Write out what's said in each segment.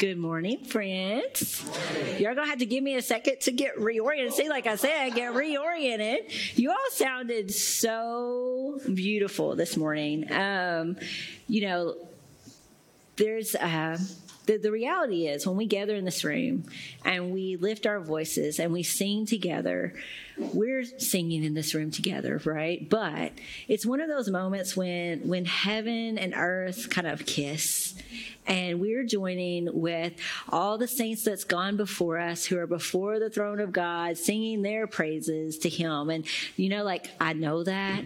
Good morning, friends. You're going to have to give me a second to get reoriented. See, like I said, get reoriented. You all sounded so beautiful this morning. There's the reality is when we gather in this room and we lift our voices and we sing together, we're singing in this room together, right? But it's one of those moments when heaven and earth kind of kiss. And we're joining with all the saints that's gone before us who are before the throne of God, singing their praises to him. And, I know that,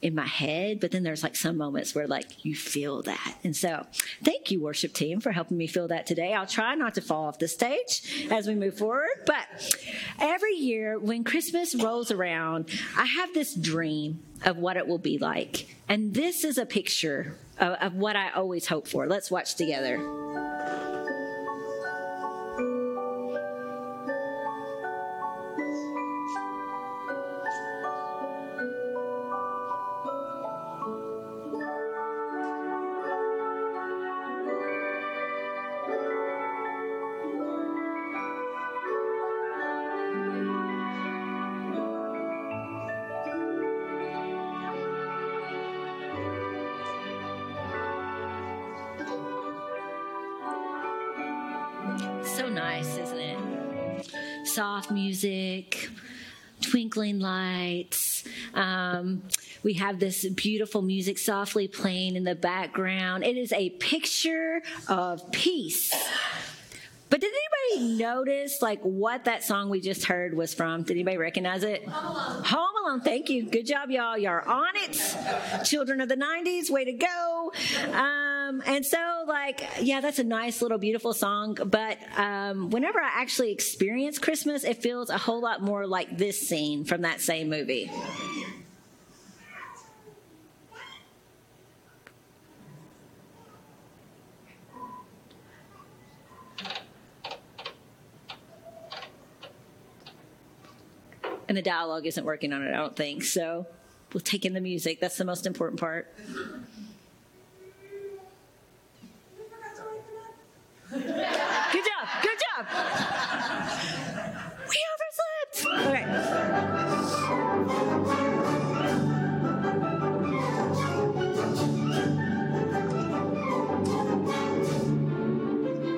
in my head, but then there's some moments where you feel that. And so thank you, worship team, for helping me feel that today. I'll try not to fall off the stage as we move forward. But every year when Christmas rolls around, I have this dream of what it will be like. And this is a picture of what I always hope for. Let's watch together. Soft music, twinkling lights. We have this beautiful music softly playing in the background. It is a picture of peace. But did anybody notice what that song we just heard was from? Did anybody recognize it? Home Alone. Thank you. Good job, y'all. Y'all are on it. Children of the 90s, way to go. And so, that's a nice little beautiful song. But whenever I actually experience Christmas, it feels a whole lot more like this scene from that same movie. And the dialogue isn't working on it, I don't think. So we'll take in the music. That's the most important part. Good job. We overslept. Okay.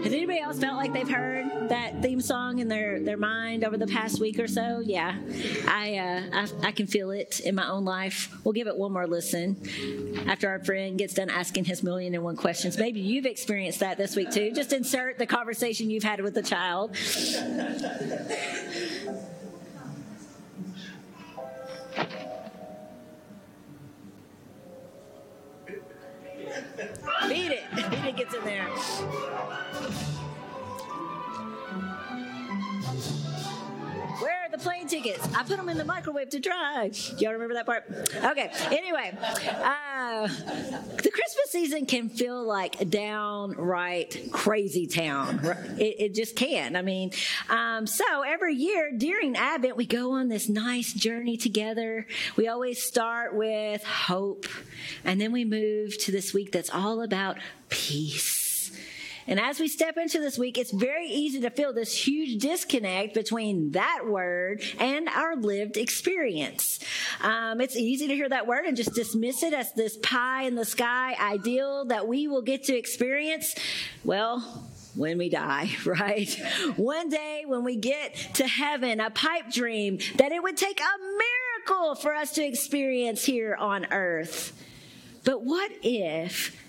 Has anybody else felt like they've heard that theme song in their mind over the past week or so? Yeah. I can feel it in my own life. We'll give it one more listen after our friend gets done asking his 1,001 questions. Maybe you've experienced that this week too. Just insert the conversation you've had with the child. Beat it. Beat it gets in there. Where are the plane tickets? I put them in the microwave to dry. Y'all remember that part? Okay. Anyway, the Christmas season can feel like downright crazy town. It just can. So every year during Advent, we go on this nice journey together. We always start with hope, and then we move to this week that's all about peace. And as we step into this week, it's very easy to feel this huge disconnect between that word and our lived experience. It's easy to hear that word and just dismiss it as this pie in the sky ideal that we will get to experience. Well, when we die, right? One day when we get to heaven, a pipe dream that it would take a miracle for us to experience here on earth. But what if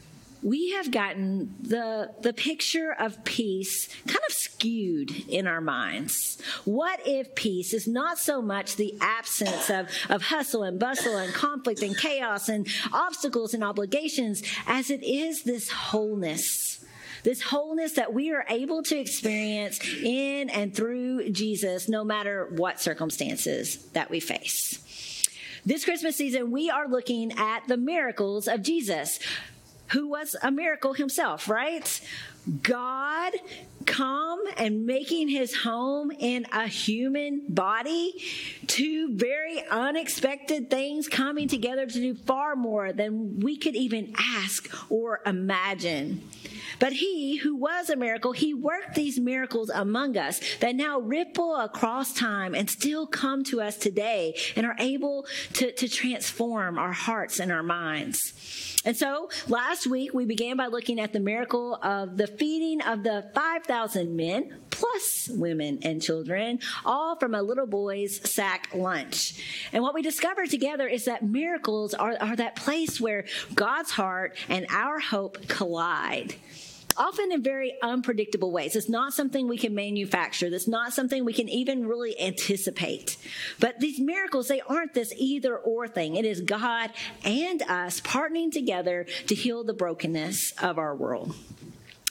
we have gotten the picture of peace kind of skewed in our minds? What if peace is not so much the absence of hustle and bustle and conflict and chaos and obstacles and obligations as it is this wholeness that we are able to experience in and through Jesus, no matter what circumstances that we face? This Christmas season, we are looking at the miracles of Jesus, who was a miracle himself, right? God come and making his home in a human body, two very unexpected things coming together to do far more than we could even ask or imagine. But he who was a miracle, he worked these miracles among us that now ripple across time and still come to us today and are able to transform our hearts and our minds. And so last week we began by looking at the miracle of the feeding of the 5,000 men plus women and children, all from a little boy's sack lunch. And what we discovered together is that miracles are that place where God's heart and our hope collide, often in very unpredictable ways. It's not something we can manufacture. That's not something we can even really anticipate. But these miracles, they aren't this either or thing. It is God and us partnering together to heal the brokenness of our world.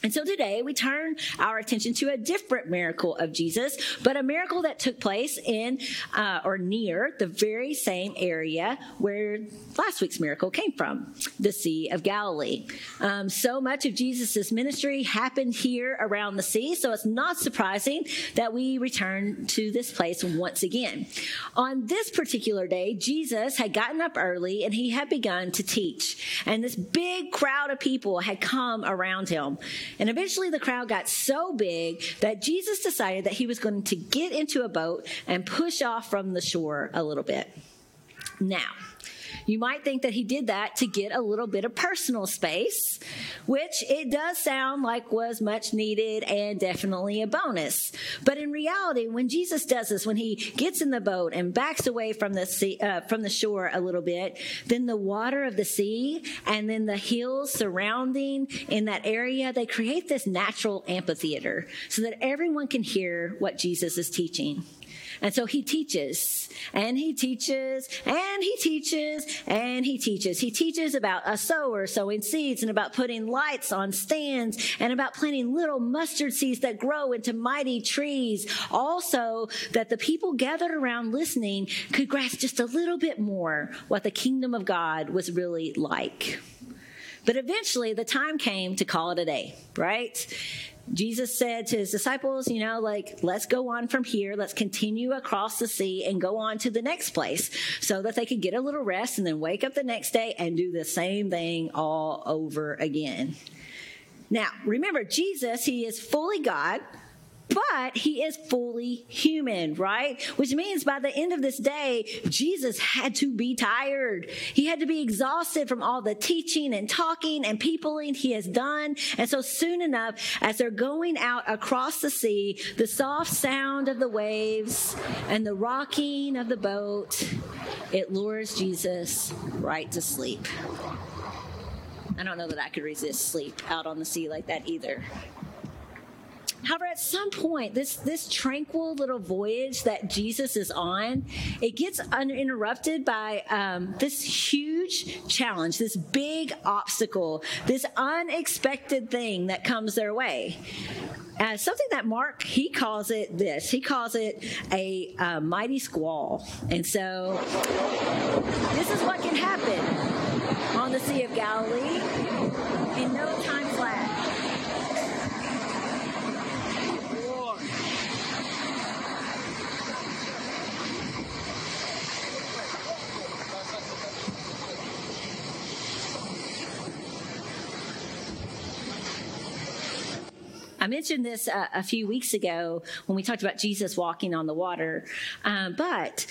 And so today we turn our attention to a different miracle of Jesus, but a miracle that took place in or near the very same area where last week's miracle came from, the Sea of Galilee. So much of Jesus' ministry happened here around the sea, so it's not surprising that we return to this place once again. On this particular day, Jesus had gotten up early and he had begun to teach, and this big crowd of people had come around him. And eventually the crowd got so big that Jesus decided that he was going to get into a boat and push off from the shore a little bit. Now, you might think that he did that to get a little bit of personal space, which it does sound like was much needed and definitely a bonus. But in reality, when Jesus does this, when he gets in the boat and backs away from the shore a little bit, then the water of the sea and then the hills surrounding in that area, they create this natural amphitheater so that everyone can hear what Jesus is teaching. And so he teaches, and he teaches, and he teaches, and he teaches. He teaches about a sower sowing seeds and about putting lights on stands and about planting little mustard seeds that grow into mighty trees. Also, that the people gathered around listening could grasp just a little bit more what the kingdom of God was really like. But eventually, the time came to call it a day, right? Jesus said to his disciples, let's go on from here. Let's continue across the sea and go on to the next place so that they could get a little rest and then wake up the next day and do the same thing all over again. Now, remember, Jesus, he is fully God, but he is fully human, right? Which means by the end of this day, Jesus had to be tired. He had to be exhausted from all the teaching and talking and peopling he has done. And so soon enough, as they're going out across the sea, the soft sound of the waves and the rocking of the boat, it lures Jesus right to sleep. I don't know that I could resist sleep out on the sea like that either. However, at some point, this tranquil little voyage that Jesus is on, it gets uninterrupted by this huge challenge, this big obstacle, this unexpected thing that comes their way. Something that Mark, he calls it this. He calls it a mighty squall. And so this is what can happen on the Sea of Galilee in no time flat. I mentioned this a few weeks ago when we talked about Jesus walking on the water, but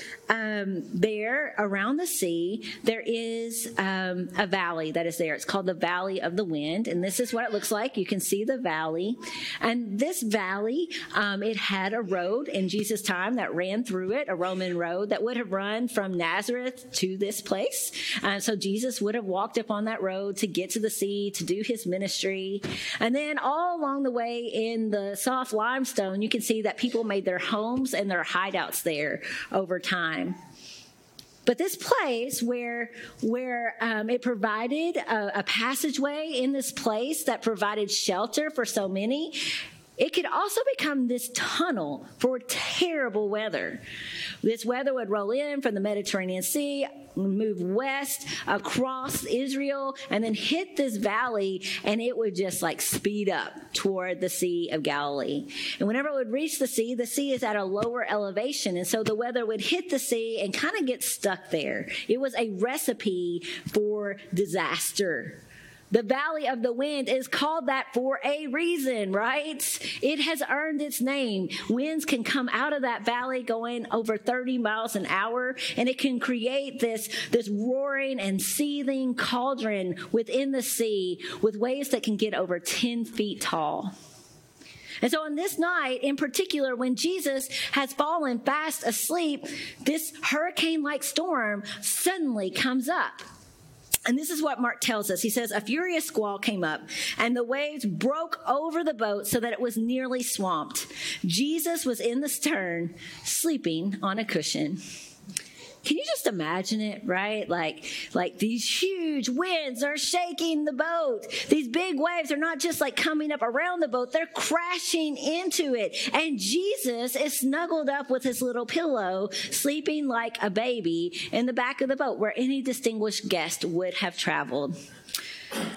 there around the sea, there is a valley that is there. It's called the Valley of the Wind, and this is what it looks like. You can see the valley, and this valley, it had a road in Jesus' time that ran through it, a Roman road that would have run from Nazareth to this place. So Jesus would have walked up on that road to get to the sea, to do his ministry, and then all along the way, in the soft limestone, you can see that people made their homes and their hideouts there over time. But this place where it provided a passageway in this place that provided shelter for so many, It could also become this tunnel for terrible weather. This weather would roll in from the Mediterranean Sea, move west across Israel, and then hit this valley, and it would just like speed up toward the Sea of Galilee. And whenever it would reach the sea is at a lower elevation, and so the weather would hit the sea and kind of get stuck there. It was a recipe for disaster. The Valley of the Wind is called that for a reason, right? It has earned its name. Winds can come out of that valley going over 30 miles an hour, and it can create this roaring and seething cauldron within the sea with waves that can get over 10 feet tall. And so on this night, in particular, when Jesus has fallen fast asleep, this hurricane-like storm suddenly comes up. And this is what Mark tells us. He says, a furious squall came up, and the waves broke over the boat so that it was nearly swamped. Jesus was in the stern, sleeping on a cushion. Can you just imagine it, right? Like these huge winds are shaking the boat. These big waves are not just like coming up around the boat. They're crashing into it. And Jesus is snuggled up with his little pillow, sleeping like a baby in the back of the boat where any distinguished guest would have traveled.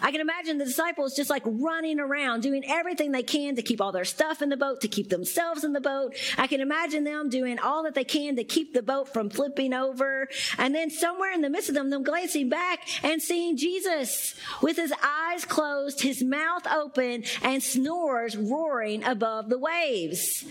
I can imagine the disciples just like running around, doing everything they can to keep all their stuff in the boat, to keep themselves in the boat. I can imagine them doing all that they can to keep the boat from flipping over. And then somewhere in the midst of them glancing back and seeing Jesus with his eyes closed, his mouth open, and snores roaring above the waves.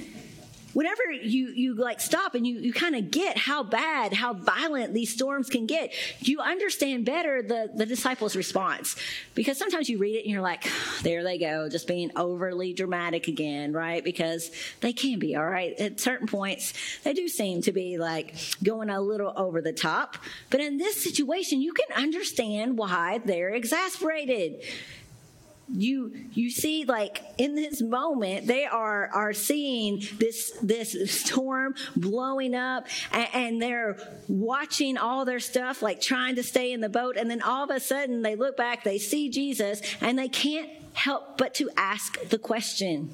Whenever you like stop and you kind of get how bad, how violent these storms can get, you understand better the disciples' response. Because sometimes you read it and you're like, there they go, just being overly dramatic again, right? Because they can be, all right? At certain points, they do seem to be like going a little over the top. But in this situation, you can understand why they're exasperated. You see, like, in this moment, they are seeing this storm blowing up, and they're watching all their stuff, like, trying to stay in the boat. And then all of a sudden, they look back, they see Jesus, and they can't help but to ask the question,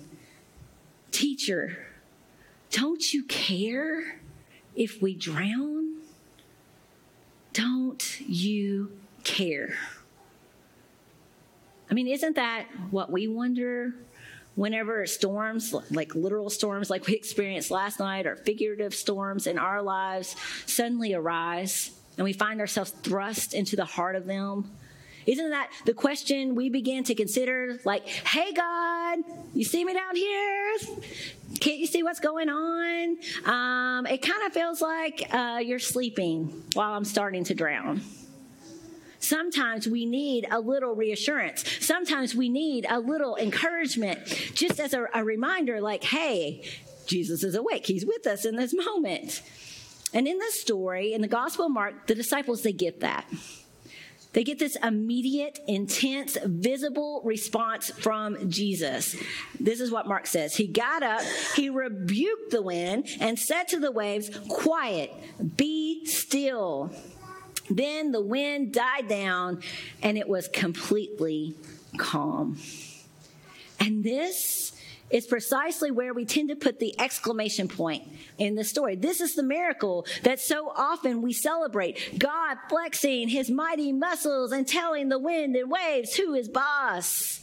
"Teacher, don't you care if we drown? Don't you care?" I mean, isn't that what we wonder whenever storms, like literal storms like we experienced last night, or figurative storms in our lives suddenly arise and we find ourselves thrust into the heart of them? Isn't that the question we begin to consider? Like, hey, God, you see me down here? Can't you see what's going on? It kind of feels like you're sleeping while I'm starting to drown. Sometimes we need a little reassurance. Sometimes we need a little encouragement, just as a reminder, like, hey, Jesus is awake. He's with us in this moment. And in this story, in the Gospel of Mark, the disciples, they get that. They get this immediate, intense, visible response from Jesus. This is what Mark says. He got up, he rebuked the wind, and said to the waves, "Quiet, be still." Then the wind died down, and it was completely calm. And this is precisely where we tend to put the exclamation point in the story. This is the miracle that so often we celebrate. God flexing his mighty muscles and telling the wind and waves who is boss.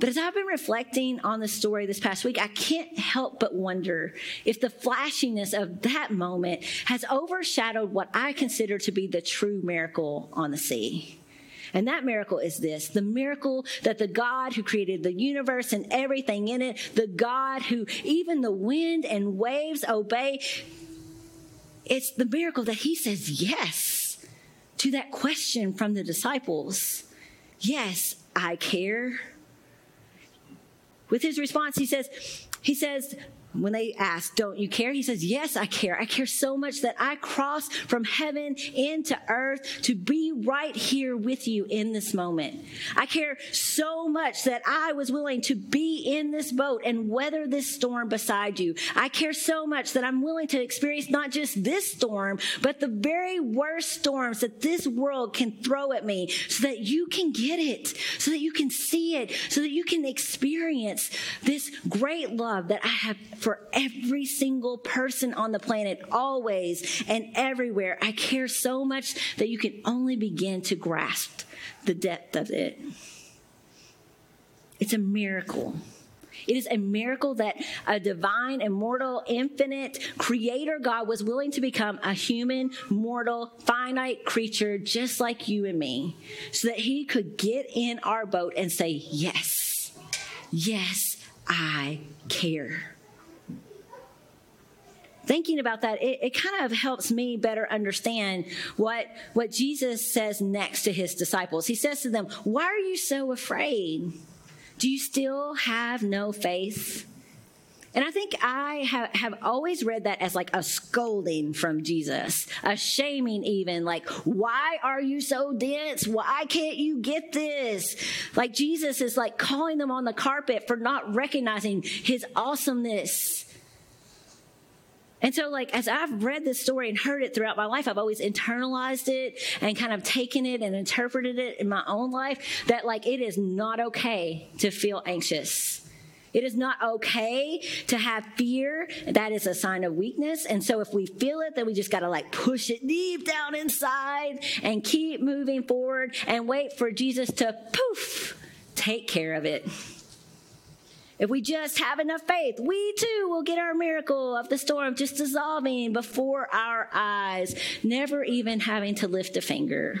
But as I've been reflecting on the story this past week, I can't help but wonder if the flashiness of that moment has overshadowed what I consider to be the true miracle on the sea. And that miracle is this, the miracle that the God who created the universe and everything in it, the God who even the wind and waves obey, it's the miracle that he says yes to that question from the disciples. Yes, I care. With his response, he says, When they ask, don't you care? He says, yes, I care. I care so much that I crossed from heaven into earth to be right here with you in this moment. I care so much that I was willing to be in this boat and weather this storm beside you. I care so much that I'm willing to experience not just this storm, but the very worst storms that this world can throw at me so that you can get it, so that you can see it, so that you can experience this great love that I have for every single person on the planet, always and everywhere. I care so much that you can only begin to grasp the depth of it. It's a miracle. It is a miracle that a divine, immortal, infinite creator God was willing to become a human, mortal, finite creature just like you and me, so that he could get in our boat and say, yes, yes, I care. Thinking about that, it kind of helps me better understand what Jesus says next to his disciples. He says to them, why are you so afraid? Do you still have no faith? And I think I have always read that as like a scolding from Jesus, a shaming even, like, why are you so dense? Why can't you get this? Like Jesus is like calling them on the carpet for not recognizing his awesomeness. And so like, as I've read this story and heard it throughout my life, I've always internalized it and kind of taken it and interpreted it in my own life that like, it is not okay to feel anxious. It is not okay to have fear. That is a sign of weakness. And so if we feel it, then we just got to like push it deep down inside and keep moving forward and wait for Jesus to poof, take care of it. If we just have enough faith, we too will get our miracle of the storm just dissolving before our eyes, never even having to lift a finger.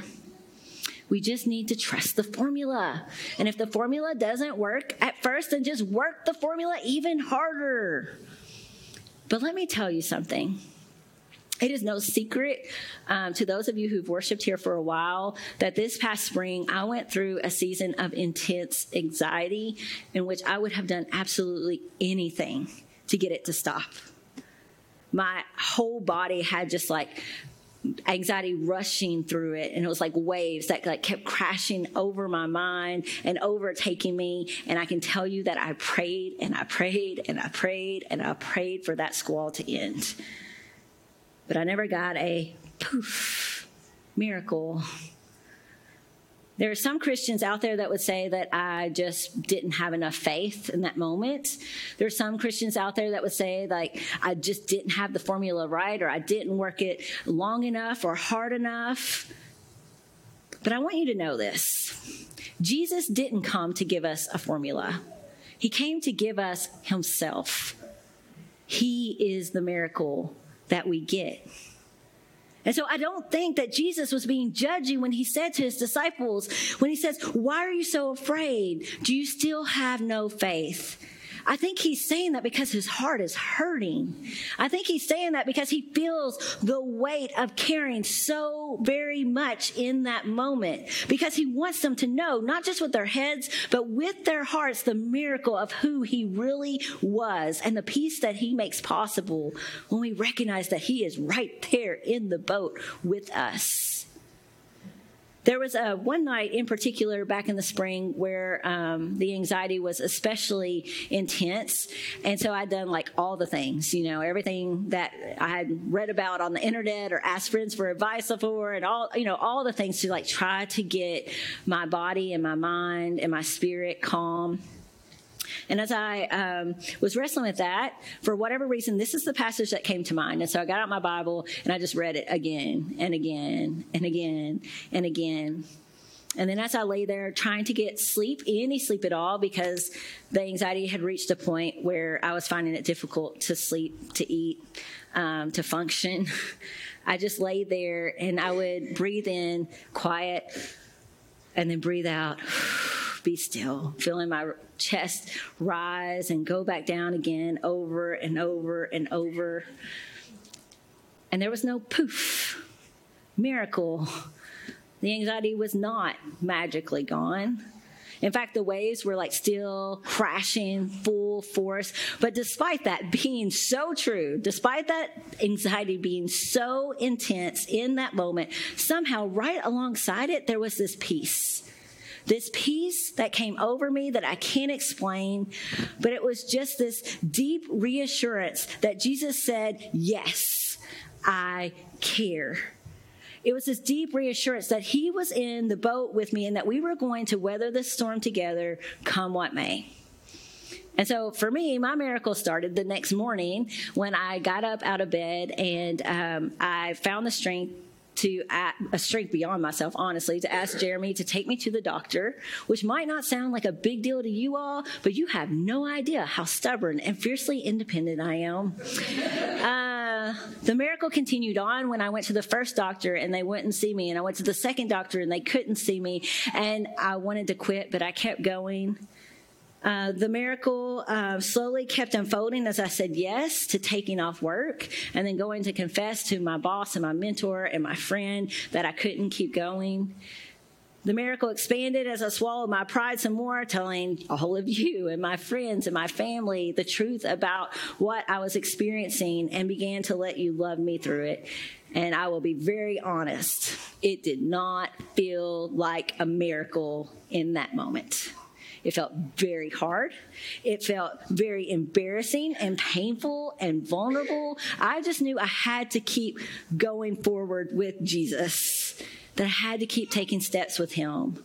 We just need to trust the formula. And if the formula doesn't work at first, then just work the formula even harder. But let me tell you something. It is no secret to those of you who've worshiped here for a while that this past spring, I went through a season of intense anxiety in which I would have done absolutely anything to get it to stop. My whole body had just like anxiety rushing through it. And it was like waves that like kept crashing over my mind and overtaking me. And I can tell you that I prayed and I prayed and I prayed and I prayed for that squall to end. But I never got a poof miracle. There are some Christians out there that would say that I just didn't have enough faith in that moment. There are some Christians out there that would say, like, I just didn't have the formula right, or I didn't work it long enough or hard enough. But I want you to know this. Jesus didn't come to give us a formula. He came to give us himself. He is the miracle that we get. And so I don't think that Jesus was being judgy when he said to his disciples, when he says, why are you so afraid? Do you still have no faith? I think he's saying that because his heart is hurting. I think he's saying that because he feels the weight of caring so very much in that moment, because he wants them to know, not just with their heads, but with their hearts, the miracle of who he really was and the peace that he makes possible when we recognize that he is right there in the boat with us. There was one night in particular back in the spring where the anxiety was especially intense. And so I'd done like all the things, you know, everything that I had read about on the internet or asked friends for advice for, and all, you know, all the things to like try to get my body and my mind and my spirit calm. And as I was wrestling with that, for whatever reason, this is the passage that came to mind. And so I got out my Bible and I just read it again and again and again and again. And then as I lay there trying to get sleep, any sleep at all, because the anxiety had reached a point where I was finding it difficult to sleep, to eat, to function, I just lay there and I would breathe in quiet and then breathe out. Be still, feeling my chest rise and go back down again, over and over and over. And there was no poof miracle. The anxiety was not magically gone. In fact, the waves were like still crashing full force. But despite that being so true, despite that anxiety being so intense in that moment, somehow right alongside it, there was this peace. This peace that came over me that I can't explain, but it was just this deep reassurance that Jesus said, yes, I care. It was this deep reassurance that he was in the boat with me and that we were going to weather this storm together, come what may. And so for me, my miracle started the next morning when I got up out of bed and I found the strength to a strength beyond myself, honestly, to ask Jeremy to take me to the doctor, which might not sound like a big deal to you all, but you have no idea how stubborn and fiercely independent I am. The miracle continued on when I went to the first doctor and they wouldn't see me, and I went to the second doctor and they couldn't see me, and I wanted to quit, but I kept going. The miracle slowly kept unfolding as I said yes to taking off work and then going to confess to my boss and my mentor and my friend that I couldn't keep going. The miracle expanded as I swallowed my pride some more, telling all of you and my friends and my family the truth about what I was experiencing and began to let you love me through it. And I will be very honest, it did not feel like a miracle in that moment. It felt very hard. It felt very embarrassing and painful and vulnerable. I just knew I had to keep going forward with Jesus, that I had to keep taking steps with him.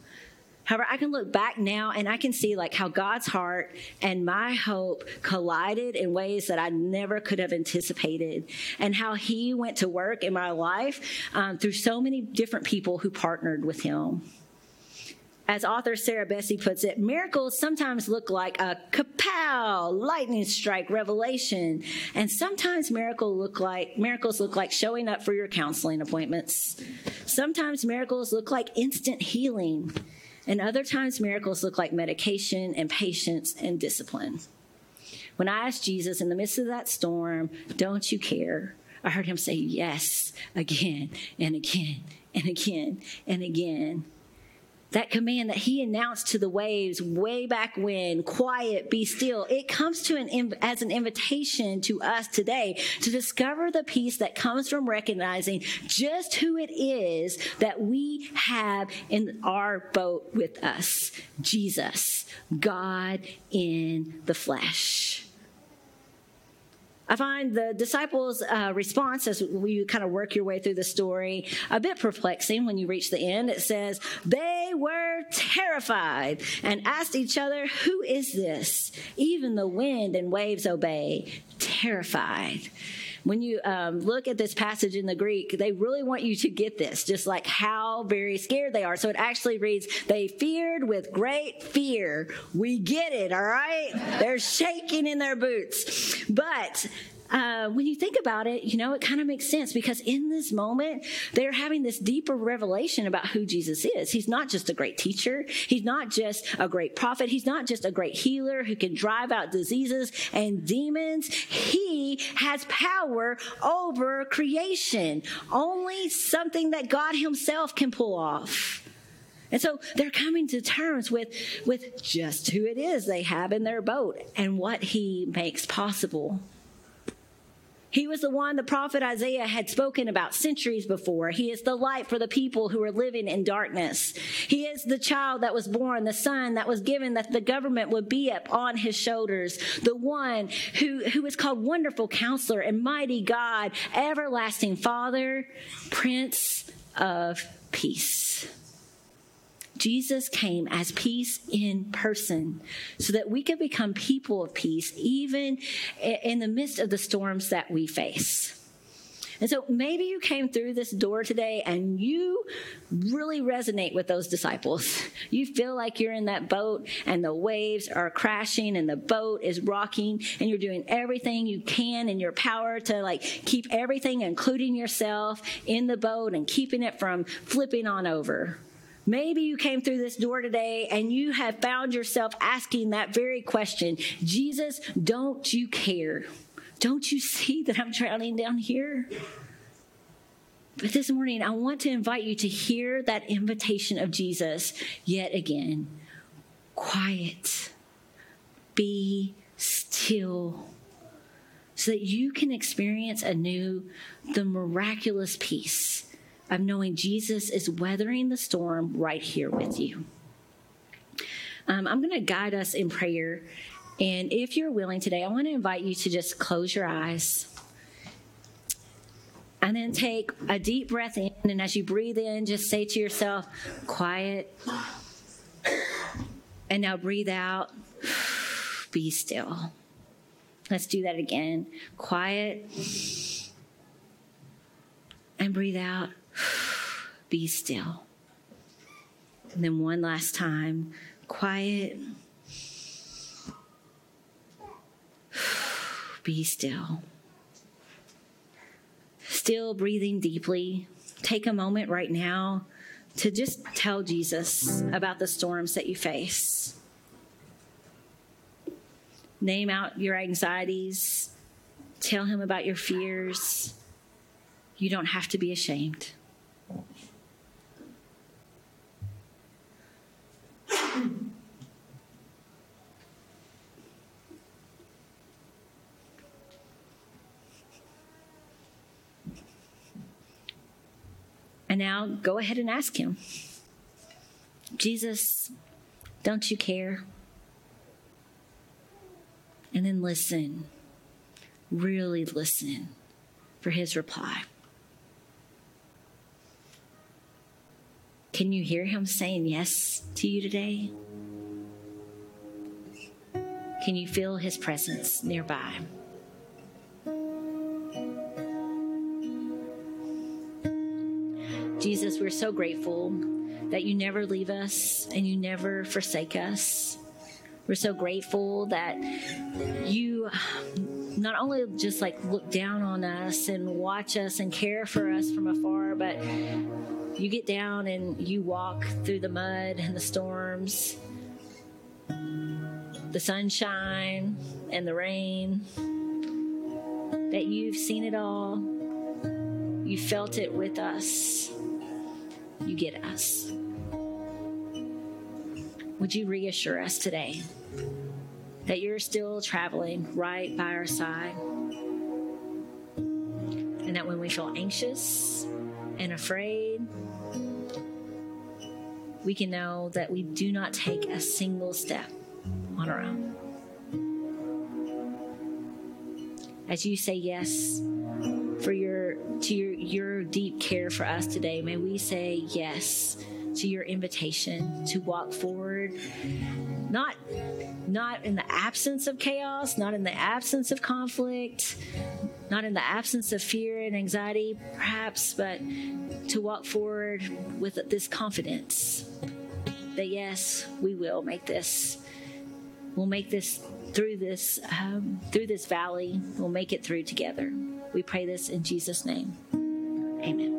However, I can look back now and I can see like how God's heart and my hope collided in ways that I never could have anticipated, and how he went to work in my life through so many different people who partnered with him. As author Sarah Bessie puts it, miracles sometimes look like a kapow, lightning strike, revelation. And sometimes miracles look like showing up for your counseling appointments. Sometimes miracles look like instant healing. And other times miracles look like medication and patience and discipline. When I asked Jesus in the midst of that storm, don't you care? I heard him say yes again and again and again and again. That command that he announced to the waves way back when, quiet, be still, it comes to as an invitation to us today to discover the peace that comes from recognizing just who it is that we have in our boat with us, Jesus, God in the flesh. I find the disciples' response as you kind of work your way through the story a bit perplexing when you reach the end. It says, they were terrified and asked each other, who is this? Even the wind and waves obey. Terrified. When you look at this passage in the Greek, they really want you to get this, just like how very scared they are. So it actually reads, they feared with great fear. We get it, all right? They're shaking in their boots. But when you think about it, you know, it kind of makes sense because in this moment, they're having this deeper revelation about who Jesus is. He's not just a great teacher. He's not just a great prophet. He's not just a great healer who can drive out diseases and demons. He has power over creation, only something that God himself can pull off. And so they're coming to terms with just who it is they have in their boat and what he makes possible. He was the one the prophet Isaiah had spoken about centuries before. He is the light for the people who are living in darkness. He is the child that was born, the son that was given, that the government would be up on his shoulders. The one who is called Wonderful Counselor and Mighty God, Everlasting Father, Prince of Peace. Jesus came as peace in person so that we could become people of peace even in the midst of the storms that we face. And so maybe you came through this door today and you really resonate with those disciples. You feel like you're in that boat and the waves are crashing and the boat is rocking and you're doing everything you can in your power to like keep everything, including yourself, in the boat and keeping it from flipping on over. Maybe you came through this door today and you have found yourself asking that very question. Jesus, don't you care? Don't you see that I'm drowning down here? But this morning, I want to invite you to hear that invitation of Jesus yet again. quiet, be still, so that you can experience anew the miraculous peace of knowing Jesus is weathering the storm right here with you. I'm going to guide us in prayer. And if you're willing today, I want to invite you to just close your eyes and then take a deep breath in. And as you breathe in, just say to yourself, quiet. And now breathe out, be still. Let's do that again. Quiet. And breathe out, be still. And then one last time, quiet. Be still. Still breathing deeply. Take a moment right now to just tell Jesus about the storms that you face. Name out your anxieties. Tell him about your fears. You don't have to be ashamed. And now go ahead and ask him, Jesus, don't you care? And then listen, really listen for his reply. Can you hear him saying yes to you today? Can you feel his presence nearby? Jesus, we're so grateful that you never leave us and you never forsake us. We're so grateful that you not only just like look down on us and watch us and care for us from afar, but you get down and you walk through the mud and the storms, the sunshine and the rain, that you've seen it all. You felt it with us. You get us. Would you reassure us today that you're still traveling right by our side, and that when we feel anxious and afraid, we can know that we do not take a single step on our own. As you say yes for your deep care for us today, may we say yes to your invitation to walk forward, not in the absence of chaos, not in the absence of conflict, not in the absence of fear and anxiety, perhaps, but to walk forward with this confidence that yes, we will make this. We'll make this through this valley. We'll make it through together. We pray this in Jesus' name. Amen.